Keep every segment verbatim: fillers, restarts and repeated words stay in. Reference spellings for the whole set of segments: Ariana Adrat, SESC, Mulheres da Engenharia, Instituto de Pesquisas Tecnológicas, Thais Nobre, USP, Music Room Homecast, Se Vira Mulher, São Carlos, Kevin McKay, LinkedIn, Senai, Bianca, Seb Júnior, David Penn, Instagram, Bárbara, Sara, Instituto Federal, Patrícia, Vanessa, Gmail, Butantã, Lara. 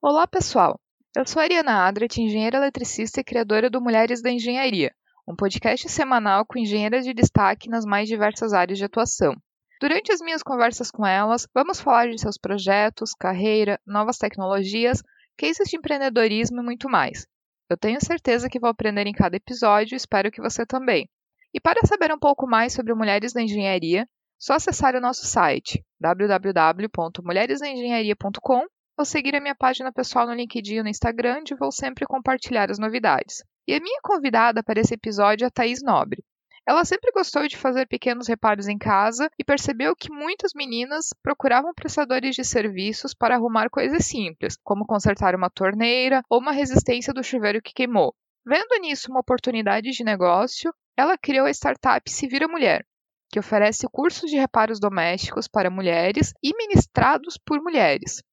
Olá, pessoal! Eu sou a Ariana Adrat, engenheira eletricista e criadora do Mulheres da Engenharia, um podcast semanal com engenheiras de destaque nas mais diversas áreas de atuação. Durante as minhas conversas com elas, vamos falar de seus projetos, carreira, novas tecnologias, cases de empreendedorismo e muito mais. Eu tenho certeza que vou aprender em cada episódio e espero que você também. E para saber um pouco mais sobre Mulheres da Engenharia, só acessar o nosso site w w w ponto mulheres da engenharia ponto com ou seguir a minha página pessoal no LinkedIn e no Instagram, onde vou sempre compartilhar as novidades. E a minha convidada para esse episódio é a Thais Nobre. Ela sempre gostou de fazer pequenos reparos em casa e percebeu que muitas meninas procuravam prestadores de serviços para arrumar coisas simples, como consertar uma torneira ou uma resistência do chuveiro que queimou. Vendo nisso uma oportunidade de negócio, ela criou a startup Se Vira Mulher, que oferece cursos de reparos domésticos para mulheres e ministrados por mulheres.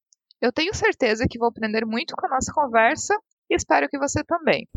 Eu tenho certeza que vou aprender muito com a nossa conversa e espero que você também.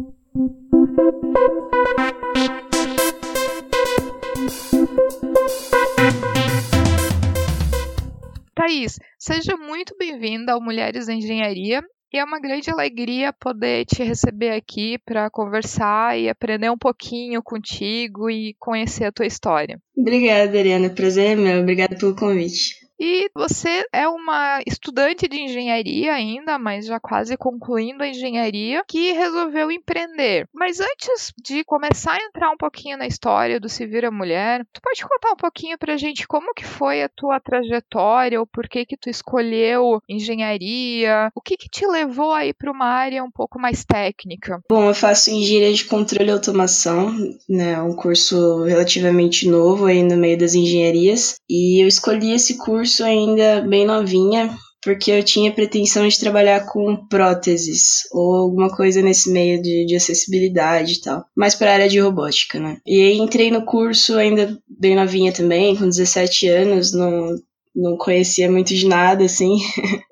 Thais, seja muito bem-vinda ao Mulheres da Engenharia e é uma grande alegria poder te receber aqui para conversar e aprender um pouquinho contigo e conhecer a tua história. Obrigada, Ariana. Prazer é meu. Obrigada pelo convite. E você é uma estudante de engenharia ainda, mas já quase concluindo a engenharia, que resolveu empreender. Mas antes de começar a entrar um pouquinho na história do Se Vira Mulher, tu pode contar um pouquinho pra gente como que foi a tua trajetória, ou por que que tu escolheu engenharia, o que que te levou aí pra uma área um pouco mais técnica? Bom, eu faço engenharia de controle e automação, né, um curso relativamente novo aí no meio das engenharias, e eu escolhi esse curso ainda bem novinha, porque eu tinha pretensão de trabalhar com próteses ou alguma coisa nesse meio de, de acessibilidade e tal, mas para a área de robótica, né? E aí entrei no curso ainda bem novinha também, com dezessete anos, não, não conhecia muito de nada, assim.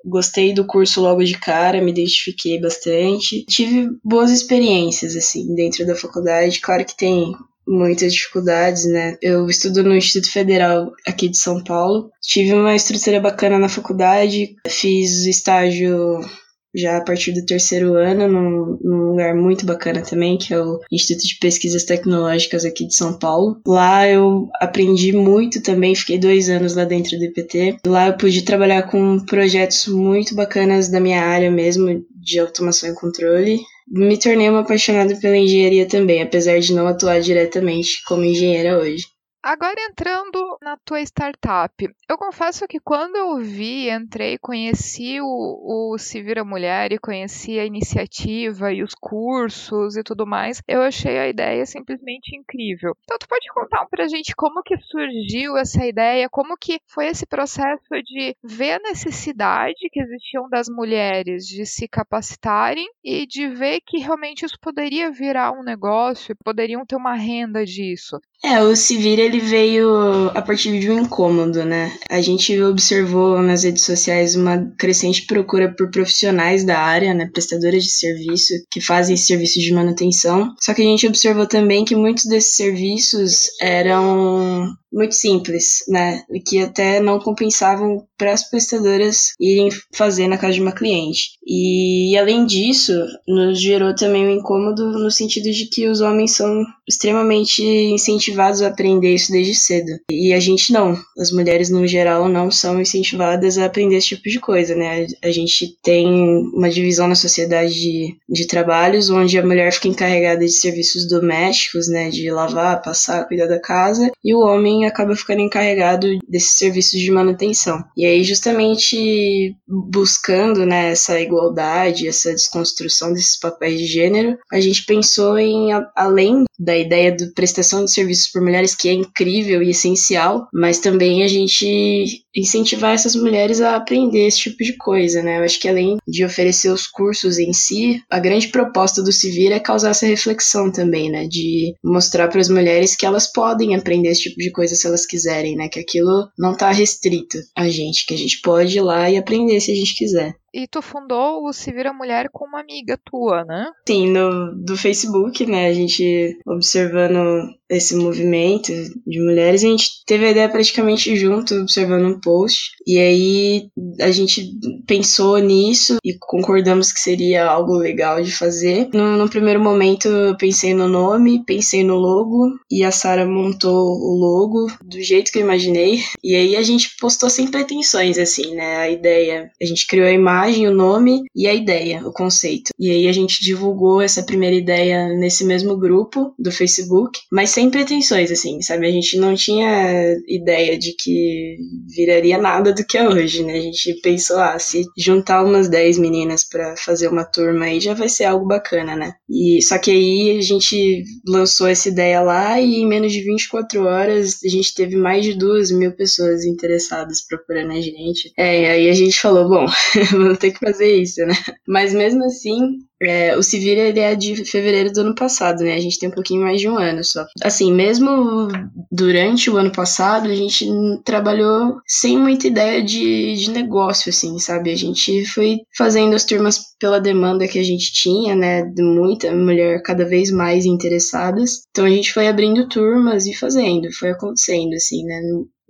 Gostei do curso logo de cara, me identifiquei bastante. Tive boas experiências, assim, dentro da faculdade. Claro que tem muitas dificuldades, né? Eu estudo no Instituto Federal aqui de São Paulo. Tive uma estrutura bacana na faculdade. Fiz estágio já a partir do terceiro ano num, num lugar muito bacana também, que é o Instituto de Pesquisas Tecnológicas aqui de São Paulo. Lá eu aprendi muito também. Fiquei dois anos lá dentro do I P T. Lá eu pude trabalhar com projetos muito bacanas da minha área mesmo, de automação e controle. Me tornei uma apaixonada pela engenharia também, apesar de não atuar diretamente como engenheira hoje. Agora entrando na tua startup, eu confesso que quando eu vi, entrei, conheci o, o Se Vira Mulher e conheci a iniciativa e os cursos e tudo mais, eu achei a ideia simplesmente incrível. Então tu pode contar pra gente como que surgiu essa ideia, como que foi esse processo de ver a necessidade que existiam das mulheres de se capacitarem e de ver que realmente isso poderia virar um negócio, poderiam ter uma renda disso. É, o Se Vira ele veio a partir de um incômodo, né? A gente observou nas redes sociais uma crescente procura por profissionais da área, né? Prestadoras de serviço que fazem serviços de manutenção. Só que a gente observou também que muitos desses serviços eram muito simples, né? E que até não compensavam para as prestadoras irem fazer na casa de uma cliente. E além disso, nos gerou também um incômodo no sentido de que os homens são extremamente incentivados a aprender isso desde cedo. E a gente não. As mulheres, no geral, não são incentivadas a aprender esse tipo de coisa, né? A gente tem uma divisão na sociedade de, de trabalhos, onde a mulher fica encarregada de serviços domésticos, né? De lavar, passar, cuidar da casa. E o homem acaba ficando encarregado desses serviços de manutenção. E aí, justamente buscando, né, essa igualdade, essa desconstrução desses papéis de gênero, a gente pensou em, além da ideia de prestação de serviços por mulheres, que é incrível e essencial, mas também a gente incentivar essas mulheres a aprender esse tipo de coisa, né? Eu acho que além de oferecer os cursos em si, a grande proposta do Se Vira é causar essa reflexão também, né? De mostrar para as mulheres que elas podem aprender esse tipo de coisa se elas quiserem, né? Que aquilo não está restrito a gente, que a gente pode ir lá e aprender se a gente quiser. E tu fundou o Se Vira Mulher com uma amiga tua, né? Sim, no, do Facebook, né? A gente observando esse movimento de mulheres, a gente teve a ideia praticamente junto, observando um post. E aí a gente pensou nisso e concordamos que seria algo legal de fazer. No, no primeiro momento eu pensei no nome, pensei no logo, e a Sara montou o logo do jeito que eu imaginei. E aí a gente postou sem pretensões, assim, né? A ideia, a gente criou a imagem, o nome e a ideia, o conceito. E aí a gente divulgou essa primeira ideia nesse mesmo grupo do Facebook, mas sem pretensões, assim, sabe? A gente não tinha ideia de que viraria nada do que é hoje, né? A gente pensou, ah, se juntar umas dez meninas pra fazer uma turma aí já vai ser algo bacana, né? E, só que aí a gente lançou essa ideia lá e em menos de vinte e quatro horas a gente teve mais de duas mil pessoas interessadas procurando a gente. É, e aí a gente falou, bom... vamos ter que fazer isso, né? Mas mesmo assim, é, o Se Vira, ele é de fevereiro do ano passado, né? A gente tem um pouquinho mais de um ano só. Assim, mesmo durante o ano passado, a gente trabalhou sem muita ideia de, de negócio, assim, sabe? A gente foi fazendo as turmas pela demanda que a gente tinha, né? De muita mulher cada vez mais interessadas. Então a gente foi abrindo turmas e fazendo, foi acontecendo, assim, né?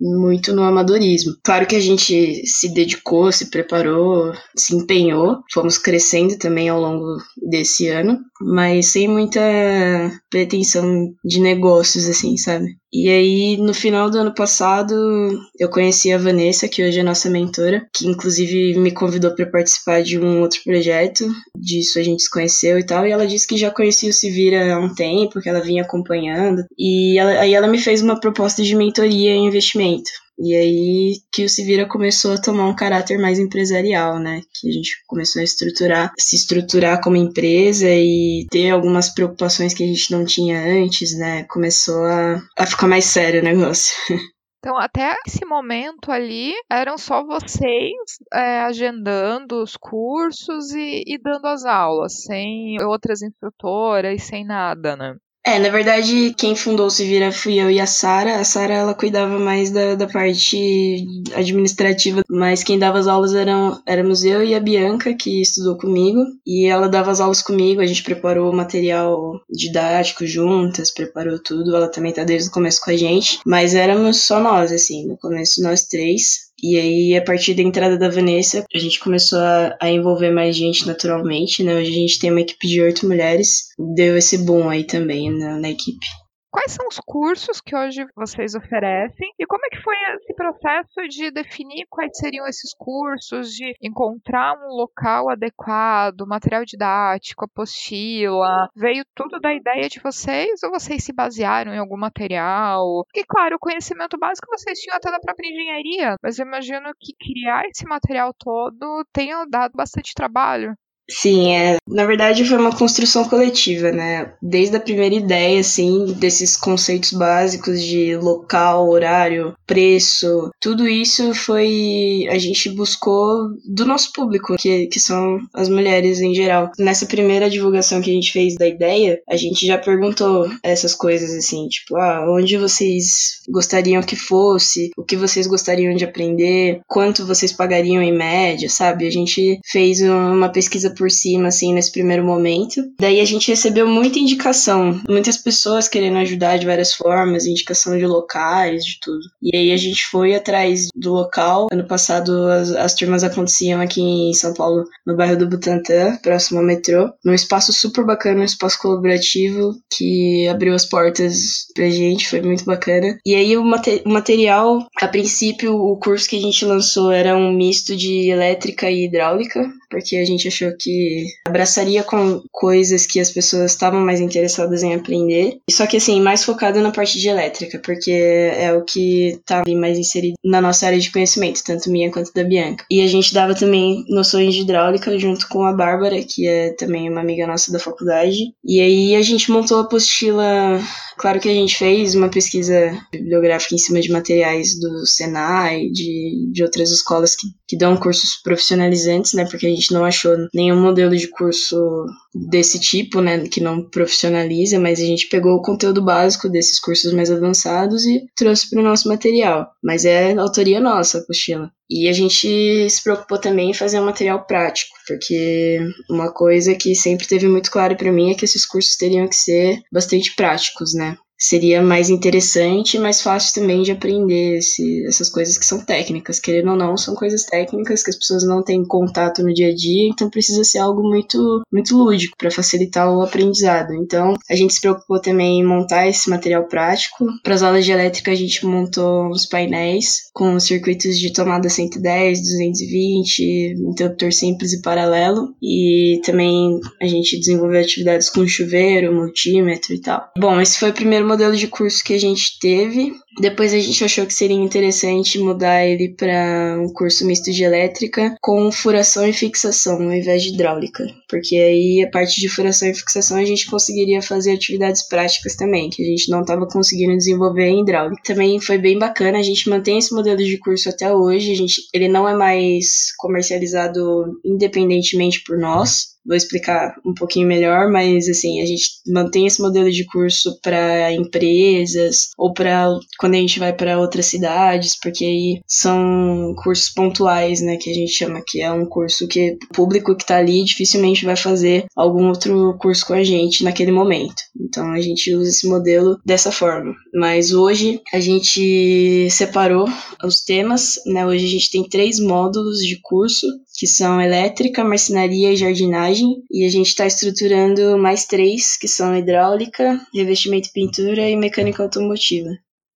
Muito no amadorismo. Claro que a gente se dedicou, se preparou, se empenhou. Fomos crescendo também ao longo desse ano, mas sem muita pretensão de negócios, assim, sabe? E aí, no final do ano passado, eu conheci a Vanessa, que hoje é nossa mentora, que inclusive me convidou para participar de um outro projeto, disso a gente se conheceu e tal, e ela disse que já conhecia o Se Vira há um tempo, que ela vinha acompanhando, e ela, aí ela me fez uma proposta de mentoria e investimento. E aí que o Se Vira começou a tomar um caráter mais empresarial, né? Que a gente começou a estruturar, se estruturar como empresa e ter algumas preocupações que a gente não tinha antes, né? Começou a, a ficar mais sério o negócio. Então, até esse momento ali, eram só vocês é, agendando os cursos e, e dando as aulas, sem outras instrutoras, sem nada, né? É, na verdade, quem fundou o Se Vira fui eu e a Sara. A Sara, ela cuidava mais da, da parte administrativa, mas quem dava as aulas eram, éramos eu e a Bianca, que estudou comigo, e ela dava as aulas comigo, a gente preparou o material didático juntas, preparou tudo, ela também tá desde o começo com a gente, mas éramos só nós, assim, no começo nós três. E aí, a partir da entrada da Vanessa, a gente começou a, a envolver mais gente naturalmente, né? Hoje a gente tem uma equipe de oito mulheres, deu esse boom aí também na, na equipe. Quais são os cursos que hoje vocês oferecem e como é que foi esse processo de definir quais seriam esses cursos, de encontrar um local adequado, material didático, apostila? Veio tudo da ideia de vocês ou vocês se basearam em algum material? Porque, claro, o conhecimento básico vocês tinham até da própria engenharia, mas eu imagino que criar esse material todo tenha dado bastante trabalho. Sim, é. Na verdade foi uma construção coletiva, né? Desde a primeira ideia, assim, desses conceitos básicos de local, horário, preço, tudo isso foi... a gente buscou do nosso público, que, que são as mulheres em geral. Nessa primeira divulgação que a gente fez da ideia, a gente já perguntou essas coisas, assim, tipo, ah, onde vocês gostariam que fosse, o que vocês gostariam de aprender, quanto vocês pagariam em média, sabe? A gente fez uma pesquisa por cima, assim, nesse primeiro momento. Daí a gente recebeu muita indicação, muitas pessoas querendo ajudar de várias formas, indicação de locais, de tudo. E aí a gente foi atrás do local. Ano passado as, as turmas aconteciam aqui em São Paulo, no bairro do Butantã, próximo ao metrô, num espaço super bacana, um espaço colaborativo que abriu as portas pra gente, foi muito bacana. E aí o, mate- o material, a princípio, o curso que a gente lançou era um misto de elétrica e hidráulica, porque a gente achou que abraçaria com coisas que as pessoas estavam mais interessadas em aprender. Só que, assim, mais focado na parte de elétrica, porque é o que tá mais inserido na nossa área de conhecimento, tanto minha quanto da Bianca. E a gente dava também noções de hidráulica junto com a Bárbara, que é também uma amiga nossa da faculdade. E aí a gente montou a apostila... Claro que a gente fez uma pesquisa bibliográfica em cima de materiais do Senai, de, de outras escolas que, que dão cursos profissionalizantes, né? Porque a gente não achou nenhum modelo de curso desse tipo, né? Que não profissionaliza, mas a gente pegou o conteúdo básico desses cursos mais avançados e trouxe para o nosso material. Mas é autoria nossa, a apostila. E a gente se preocupou também em fazer um material prático, porque uma coisa que sempre teve muito claro para mim é que esses cursos teriam que ser bastante práticos, né? Seria mais interessante e mais fácil também de aprender esse, essas coisas que são técnicas. Querendo ou não, são coisas técnicas que as pessoas não têm contato no dia a dia, então precisa ser algo muito, muito lúdico para facilitar o aprendizado. Então, a gente se preocupou também em montar esse material prático. Para as aulas de elétrica, a gente montou uns painéis com circuitos de tomada cento e dez, duzentos e vinte, interruptor simples e paralelo. E também a gente desenvolveu atividades com chuveiro, multímetro e tal. Bom, esse foi o primeiro modelo de curso que a gente teve. Depois a gente achou que seria interessante mudar ele para um curso misto de elétrica com furação e fixação ao invés de hidráulica, porque aí a parte de furação e fixação a gente conseguiria fazer atividades práticas também, que a gente não estava conseguindo desenvolver em hidráulica. Também foi bem bacana, a gente mantém esse modelo de curso até hoje, a gente, ele não é mais comercializado independentemente por nós. Vou explicar um pouquinho melhor, mas assim, a gente mantém esse modelo de curso para empresas ou para quando a gente vai para outras cidades, porque aí são cursos pontuais, né, que a gente chama, que é um curso que o público que está ali dificilmente vai fazer algum outro curso com a gente naquele momento. Então a gente usa esse modelo dessa forma. Mas hoje a gente separou os temas, né? Hoje a gente tem três módulos de curso, que são elétrica, marcenaria e jardinagem, e a gente está estruturando mais três, que são hidráulica, revestimento e pintura e mecânica automotiva.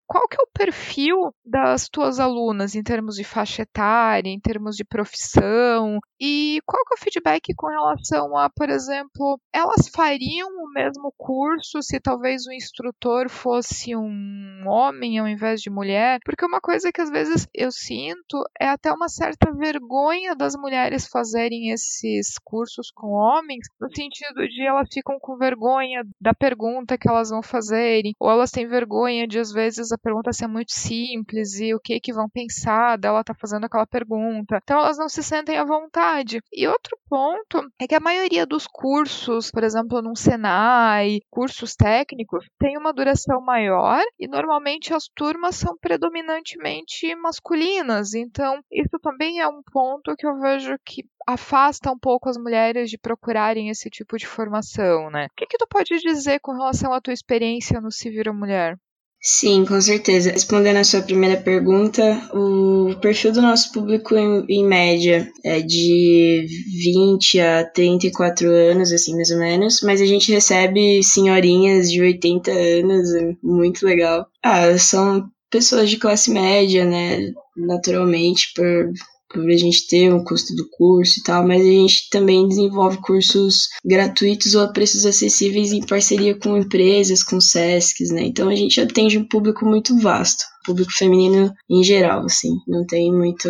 Qual que é o perfil das tuas alunas em termos de faixa etária, em termos de profissão? E qual que é o feedback com relação a, por exemplo, elas fariam o mesmo curso se talvez o instrutor fosse um homem ao invés de mulher? Porque uma coisa que às vezes eu sinto é até uma certa vergonha das mulheres fazerem esses cursos com homens, no sentido de elas ficam com vergonha da pergunta que elas vão fazerem, ou elas têm vergonha de, às vezes, a pergunta ser muito simples e o que que vão pensar dela tá fazendo aquela pergunta. Então elas não se sentem à vontade. E outro ponto é que a maioria dos cursos, por exemplo, num Senai, cursos técnicos, tem uma duração maior e normalmente as turmas são predominantemente masculinas. Então isso também é um ponto que eu vejo que afasta um pouco as mulheres de procurarem esse tipo de formação, né? O que que tu pode dizer com relação à tua experiência no Se Vira Mulher? Sim, com certeza. Respondendo a sua primeira pergunta, o perfil do nosso público em, em média é de vinte a trinta e quatro anos, assim, mais ou menos, mas a gente recebe senhorinhas de oitenta anos, é muito legal. Ah, são pessoas de classe média, né, naturalmente, por... por a gente ter o custo do curso e tal, mas a gente também desenvolve cursos gratuitos ou a preços acessíveis em parceria com empresas, com SESCs, né? Então a gente atende um público muito vasto, público feminino em geral, assim, não tem muito,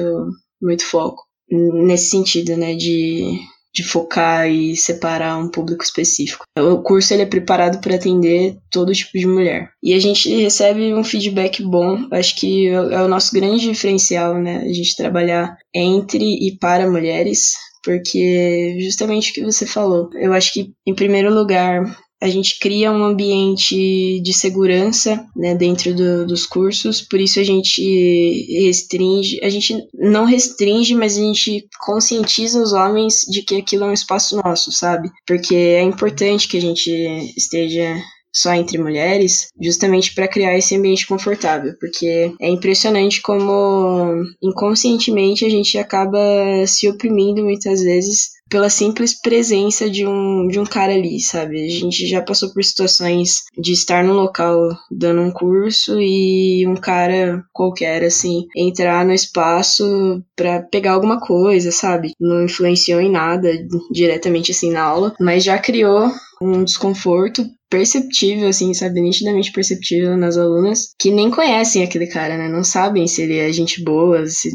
muito foco nesse sentido, né, de, de focar e separar um público específico. O curso ele é preparado para atender todo tipo de mulher. E a gente recebe um feedback bom, acho que é o nosso grande diferencial, né, a gente trabalhar entre e para mulheres, porque justamente o que você falou, eu acho que, em primeiro lugar, a gente cria um ambiente de segurança, né, dentro do, dos cursos, por isso a gente restringe, a gente não restringe, mas a gente conscientiza os homens de que aquilo é um espaço nosso, sabe? Porque é importante que a gente esteja só entre mulheres, justamente para criar esse ambiente confortável, porque é impressionante como inconscientemente a gente acaba se oprimindo muitas vezes pela simples presença de um, de um cara ali, sabe? A gente já passou por situações de estar num local dando um curso e um cara qualquer, assim, entrar no espaço pra pegar alguma coisa, sabe? Não influenciou em nada diretamente, assim, na aula, mas já criou um desconforto perceptível, assim, sabe, nitidamente perceptível nas alunas, que nem conhecem aquele cara, né, não sabem se ele é gente boa, se,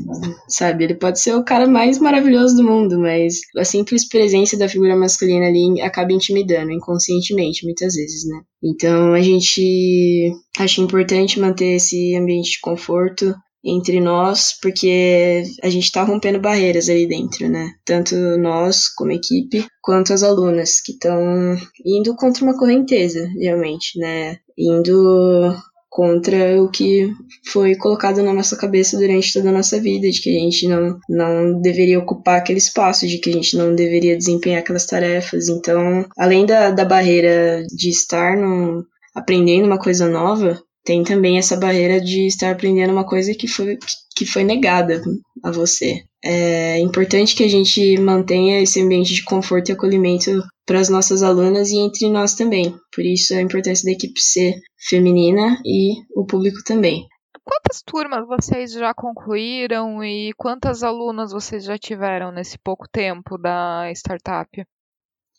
sabe, ele pode ser o cara mais maravilhoso do mundo, mas a simples presença da figura masculina ali acaba intimidando inconscientemente, muitas vezes, né. Então a gente acha importante manter esse ambiente de conforto entre nós, porque a gente tá rompendo barreiras ali dentro, né? Tanto nós, como equipe, quanto as alunas, que estão indo contra uma correnteza, realmente, né? Indo contra o que foi colocado na nossa cabeça durante toda a nossa vida, de que a gente não, não deveria ocupar aquele espaço, de que a gente não deveria desempenhar aquelas tarefas. Então, além da, da barreira de estar no, aprendendo uma coisa nova, tem também essa barreira de estar aprendendo uma coisa que foi, que foi negada a você. É importante que a gente mantenha esse ambiente de conforto e acolhimento para as nossas alunas e entre nós também. Por isso, a importância da equipe ser feminina e o público também. Quantas turmas vocês já concluíram e quantas alunas vocês já tiveram nesse pouco tempo da startup?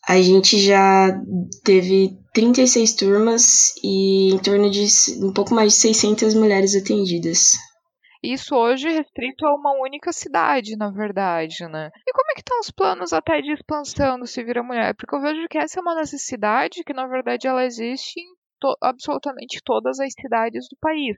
A gente já teve trinta e seis turmas e em torno de um pouco mais de seiscentas mulheres atendidas. Isso hoje restrito a uma única cidade, na verdade, né? E como é que estão os planos até de expansão do Se Vira Mulher? Porque eu vejo que essa é uma necessidade que, na verdade, ela existe em to- absolutamente todas as cidades do país.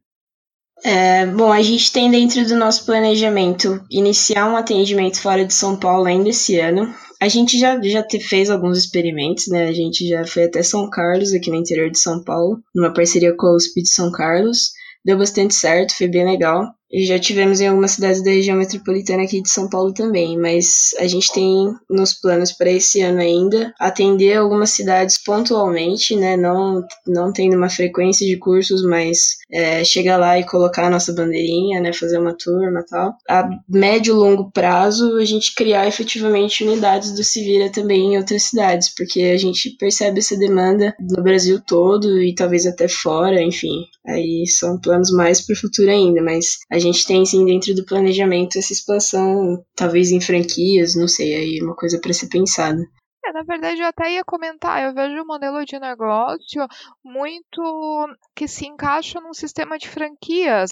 É, bom, a gente tem dentro do nosso planejamento iniciar um atendimento fora de São Paulo ainda esse ano. A gente já, já te, fez alguns experimentos, né? A gente já foi até São Carlos, aqui no interior de São Paulo, numa parceria com a U S P de São Carlos. Deu bastante certo, foi bem legal. E já tivemos em algumas cidades da região metropolitana aqui de São Paulo também, mas a gente tem nos planos para esse ano ainda atender algumas cidades pontualmente, né? Não, não tendo uma frequência de cursos, mas é, chegar lá e colocar a nossa bandeirinha, né? Fazer uma turma e tal. A médio e longo prazo, a gente criar efetivamente unidades do Se Vira também em outras cidades, porque a gente percebe essa demanda no Brasil todo e talvez até fora, enfim. Aí são planos mais para o futuro ainda, mas a gente tem, sim, dentro do planejamento essa expansão, talvez em franquias, não sei, aí é uma coisa para ser pensada. É, na verdade, eu até ia comentar, eu vejo um modelo de negócio muito que se encaixa num sistema de franquias.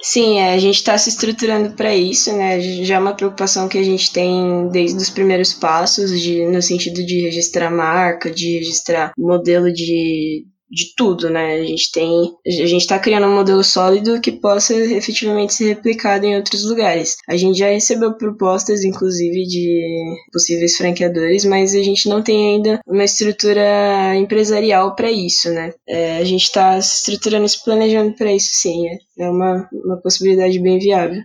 Sim, é, a gente está se estruturando para isso, né? Já é uma preocupação que a gente tem desde os primeiros passos, de, no sentido de registrar marca, de registrar modelo de... de tudo, né? A gente tem, a gente tá criando um modelo sólido que possa efetivamente ser replicado em outros lugares. A gente já recebeu propostas, inclusive, de possíveis franqueadores, mas a gente não tem ainda uma estrutura empresarial para isso, né? É, a gente tá se estruturando e se planejando para isso, sim. É, é uma, uma possibilidade bem viável.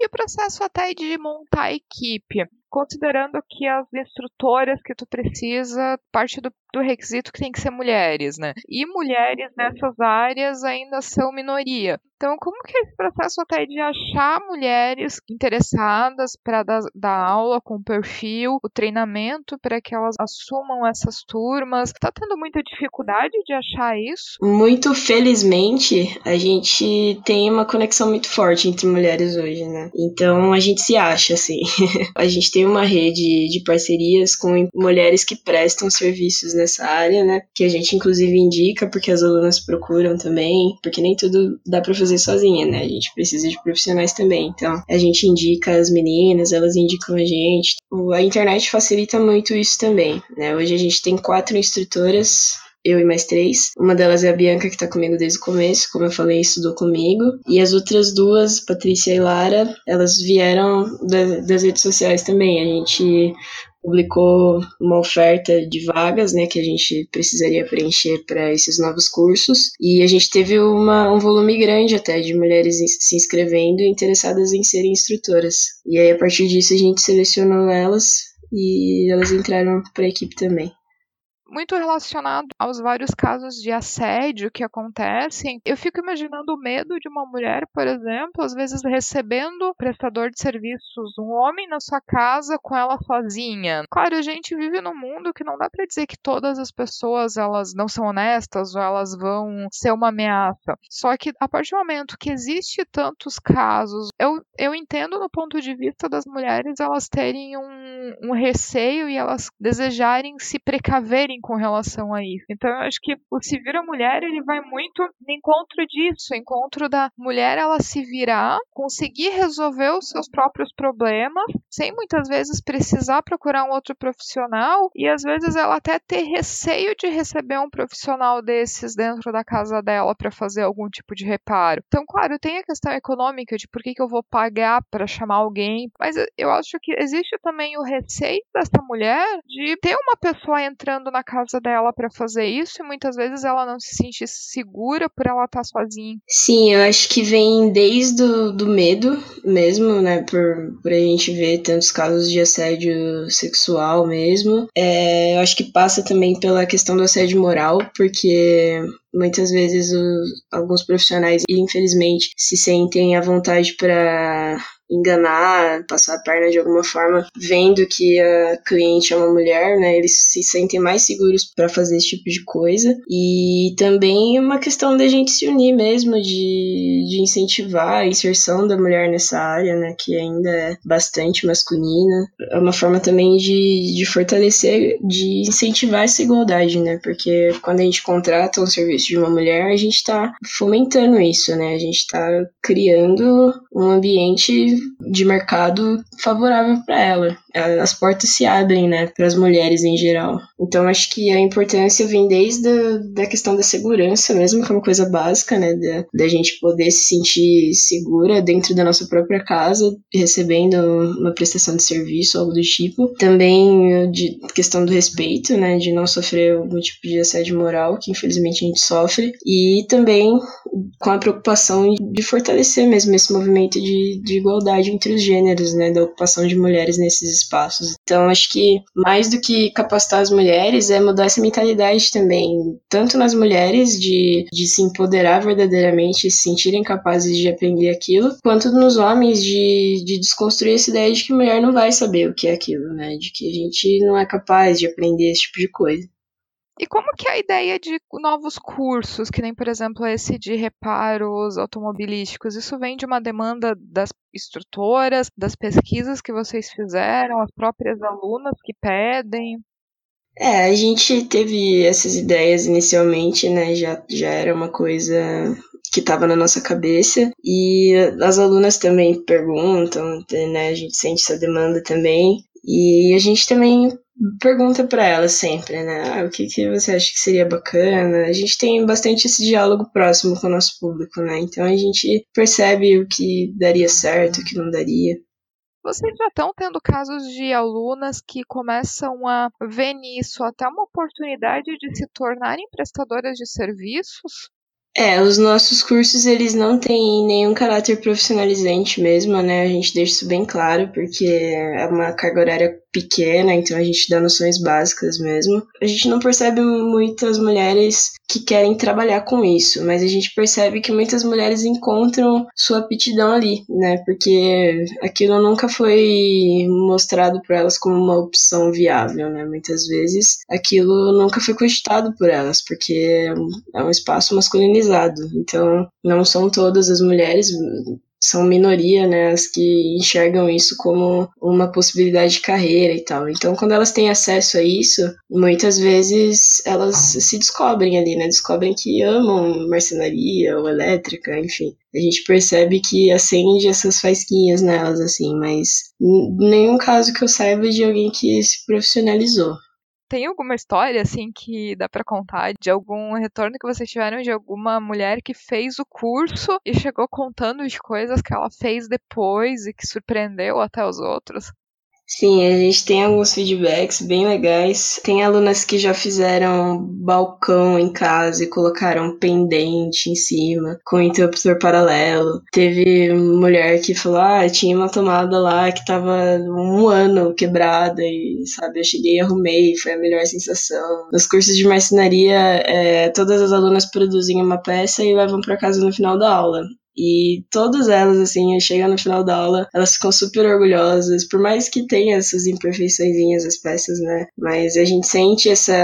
E o processo até de montar a equipe, considerando que as instrutoras que tu precisa, parte do, do requisito que tem que ser mulheres, né? E mulheres nessas áreas ainda são minoria. Então, como que é esse processo até de achar mulheres interessadas para dar, dar aula com perfil, o treinamento para que elas assumam essas turmas? Tá tendo muita dificuldade de achar isso? Muito felizmente, a gente tem uma conexão muito forte entre mulheres hoje, né? Então, a gente se acha, assim. A gente tem uma rede de parcerias com mulheres que prestam serviços nessa área, né? Que a gente, inclusive, indica porque as alunas procuram também, porque nem tudo dá para fazer sozinha, né? A gente precisa de profissionais também, então a gente indica as meninas, elas indicam a gente. A internet facilita muito isso também, né? Hoje a gente tem quatro instrutoras, eu e mais três. Uma delas é a Bianca, que tá comigo desde o começo, como eu falei, estudou comigo. E as outras duas, Patrícia e Lara, elas vieram das, das redes sociais também. A gente publicou uma oferta de vagas, né, que a gente precisaria preencher para esses novos cursos, e a gente teve uma, um volume grande até de mulheres se inscrevendo e interessadas em serem instrutoras. E aí, a partir disso, a gente selecionou elas e elas entraram para a equipe também. Muito relacionado aos vários casos de assédio que acontecem, eu fico imaginando o medo de uma mulher, por exemplo, às vezes recebendo prestador de serviços, um homem na sua casa com ela sozinha. Claro, a gente vive num mundo que não dá para dizer que todas as pessoas elas não são honestas ou elas vão ser uma ameaça. Só que a partir do momento que existe tantos casos, eu, eu entendo no ponto de vista das mulheres elas terem um, um receio e elas desejarem se precaverem com relação a isso. Então eu acho que o Se Vira Mulher, ele vai muito no encontro disso, encontro da mulher ela se virar, conseguir resolver os seus próprios problemas sem muitas vezes precisar procurar um outro profissional e às vezes ela até ter receio de receber um profissional desses dentro da casa dela para fazer algum tipo de reparo. Então, claro, tem a questão econômica de por que, que eu vou pagar para chamar alguém, mas eu acho que existe também o receio dessa mulher de ter uma pessoa entrando na casa dela para fazer isso e muitas vezes ela não se sente segura por ela estar sozinha. Sim, eu acho que vem desde do, do medo mesmo, né, por, por a gente ver tantos casos de assédio sexual mesmo. É, eu acho que passa também pela questão do assédio moral, porque muitas vezes os, alguns profissionais, infelizmente, se sentem à vontade para enganar, passar a perna de alguma forma, vendo que a cliente é uma mulher, né? Eles se sentem mais seguros para fazer esse tipo de coisa. E também uma questão da gente se unir mesmo, de, de incentivar a inserção da mulher nessa área, né? Que ainda é bastante masculina. É uma forma também de, de fortalecer, de incentivar essa igualdade, né? Porque quando a gente contrata um serviço de uma mulher, a gente está fomentando isso, né? A gente está criando um ambiente de mercado favorável para ela. As portas se abrem, né, para as mulheres em geral. Então, acho que a importância vem desde a da questão da segurança mesmo, que é uma coisa básica, né, da, da gente poder se sentir segura dentro da nossa própria casa, recebendo uma prestação de serviço, algo do tipo. Também de questão do respeito, né, de não sofrer algum tipo de assédio moral, que infelizmente a gente sofre. E também com a preocupação de fortalecer mesmo esse movimento de, de igualdade entre os gêneros, né, da ocupação de mulheres nesses espaços. Então, acho que mais do que capacitar as mulheres é mudar essa mentalidade também, tanto nas mulheres de, de se empoderar verdadeiramente, se sentirem capazes de aprender aquilo, quanto nos homens de, de desconstruir essa ideia de que mulher não vai saber o que é aquilo, né? De que a gente não é capaz de aprender esse tipo de coisa. E como que é a ideia de novos cursos, que nem, por exemplo, esse de reparos automobilísticos, isso vem de uma demanda das instrutoras, das pesquisas que vocês fizeram, as próprias alunas que pedem? É, a gente teve essas ideias inicialmente, né, já, já era uma coisa que estava na nossa cabeça, e as alunas também perguntam, né, a gente sente essa demanda também, e a gente também pergunta para ela sempre, né? Ah, o que, que você acha que seria bacana? A gente tem bastante esse diálogo próximo com o nosso público, né? Então a gente percebe o que daria certo, o que não daria. Vocês já estão tendo casos de alunas que começam a ver nisso até uma oportunidade de se tornarem prestadoras de serviços? É, os nossos cursos, eles não têm nenhum caráter profissionalizante mesmo, né? A gente deixa isso bem claro, porque é uma carga horária pequena, então a gente dá noções básicas mesmo. A gente não percebe muitas mulheres que querem trabalhar com isso, mas a gente percebe que muitas mulheres encontram sua aptidão ali, né? Porque aquilo nunca foi mostrado por elas como uma opção viável, né? Muitas vezes aquilo nunca foi cogitado por elas, porque é um espaço masculinizado. Então, não são todas as mulheres, são minoria, né, as que enxergam isso como uma possibilidade de carreira e tal. Então, quando elas têm acesso a isso, muitas vezes elas se descobrem ali, né, descobrem que amam marcenaria ou elétrica, enfim. A gente percebe que acende essas faisquinhas nelas, assim, mas nenhum caso que eu saiba de alguém que se profissionalizou. Tem alguma história, assim, que dá pra contar de algum retorno que vocês tiveram de alguma mulher que fez o curso e chegou contando as coisas que ela fez depois e que surpreendeu até os outros? Sim, a gente tem alguns feedbacks bem legais. Tem alunas que já fizeram balcão em casa e colocaram pendente em cima, com interruptor paralelo. Teve mulher que falou, ah, tinha uma tomada lá que tava um ano quebrada e, sabe, eu cheguei e arrumei, foi a melhor sensação. Nos cursos de marcenaria, é, todas as alunas produzem uma peça e levam para casa no final da aula. E todas elas, assim, chegam no final da aula, elas ficam super orgulhosas, por mais que tenha essas imperfeiçõezinhas, as peças, né? Mas a gente sente essa,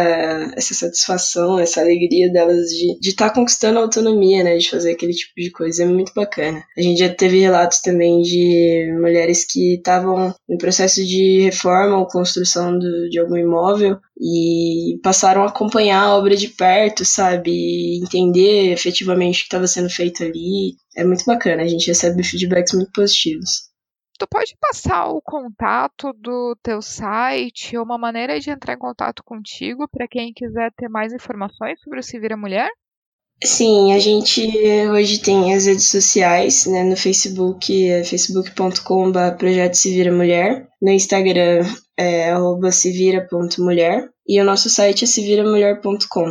essa satisfação, essa alegria delas de estar tá conquistando a autonomia, né? De fazer aquele tipo de coisa, é muito bacana. A gente já teve relatos também de mulheres que estavam no processo de reforma ou construção do, de algum imóvel, e passaram a acompanhar a obra de perto, sabe? E entender efetivamente o que estava sendo feito ali. É muito bacana, a gente recebe feedbacks muito positivos. Tu pode passar o contato do teu site ou uma maneira de entrar em contato contigo para quem quiser ter mais informações sobre o Se Vira Mulher? Sim, a gente hoje tem as redes sociais, né? No Facebook é facebook ponto com barra projeto Se Vira Mulher. No Instagram é arroba sevira.mulher, e o nosso site é sevira mulher ponto com.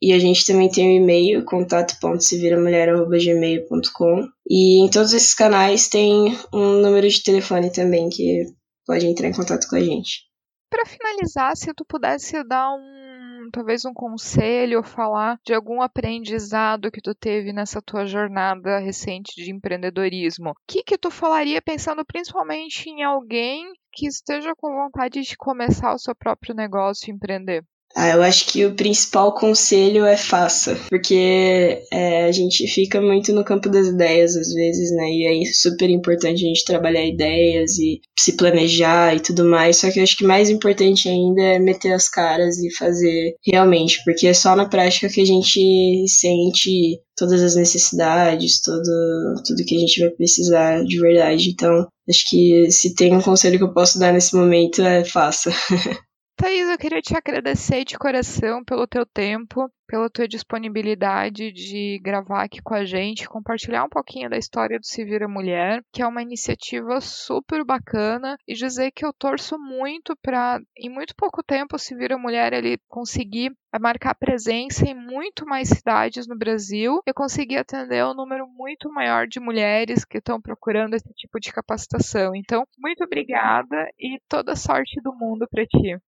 E a gente também tem o e-mail, contato ponto sevira mulher arroba gmail ponto com. E em todos esses canais tem um número de telefone também que pode entrar em contato com a gente. Para finalizar, se tu pudesse dar um, talvez um conselho ou falar de algum aprendizado que tu teve nessa tua jornada recente de empreendedorismo, o que que tu falaria pensando principalmente em alguém que esteja com vontade de começar o seu próprio negócio e empreender? Ah, eu acho que o principal conselho é faça, porque é, a gente fica muito no campo das ideias às vezes, né, e é super importante a gente trabalhar ideias e se planejar e tudo mais, só que eu acho que mais importante ainda é meter as caras e fazer realmente, porque é só na prática que a gente sente todas as necessidades, todo, tudo que a gente vai precisar de verdade, então acho que se tem um conselho que eu posso dar nesse momento é faça. Thais, eu queria te agradecer de coração pelo teu tempo, pela tua disponibilidade de gravar aqui com a gente, compartilhar um pouquinho da história do Se Vira Mulher, que é uma iniciativa super bacana, e dizer que eu torço muito para, em muito pouco tempo, o Se Vira Mulher ele conseguir marcar presença em muito mais cidades no Brasil e conseguir atender um número muito maior de mulheres que estão procurando esse tipo de capacitação. Então, muito obrigada e toda sorte do mundo para ti.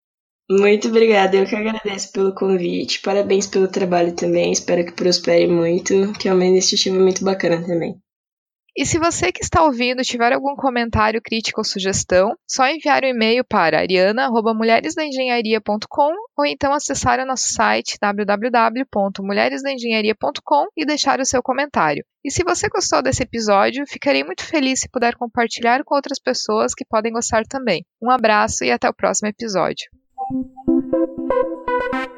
Muito obrigada, eu que agradeço pelo convite, parabéns pelo trabalho também, espero que prospere muito, que é uma iniciativa muito bacana também. E se você que está ouvindo tiver algum comentário, crítica ou sugestão, só enviar um e-mail para ariana arroba mulheres da engenharia ponto com ou então acessar o nosso site w w w ponto mulheres da engenharia ponto com e deixar o seu comentário. E se você gostou desse episódio, ficarei muito feliz se puder compartilhar com outras pessoas que podem gostar também. Um abraço e até o próximo episódio. Thank you.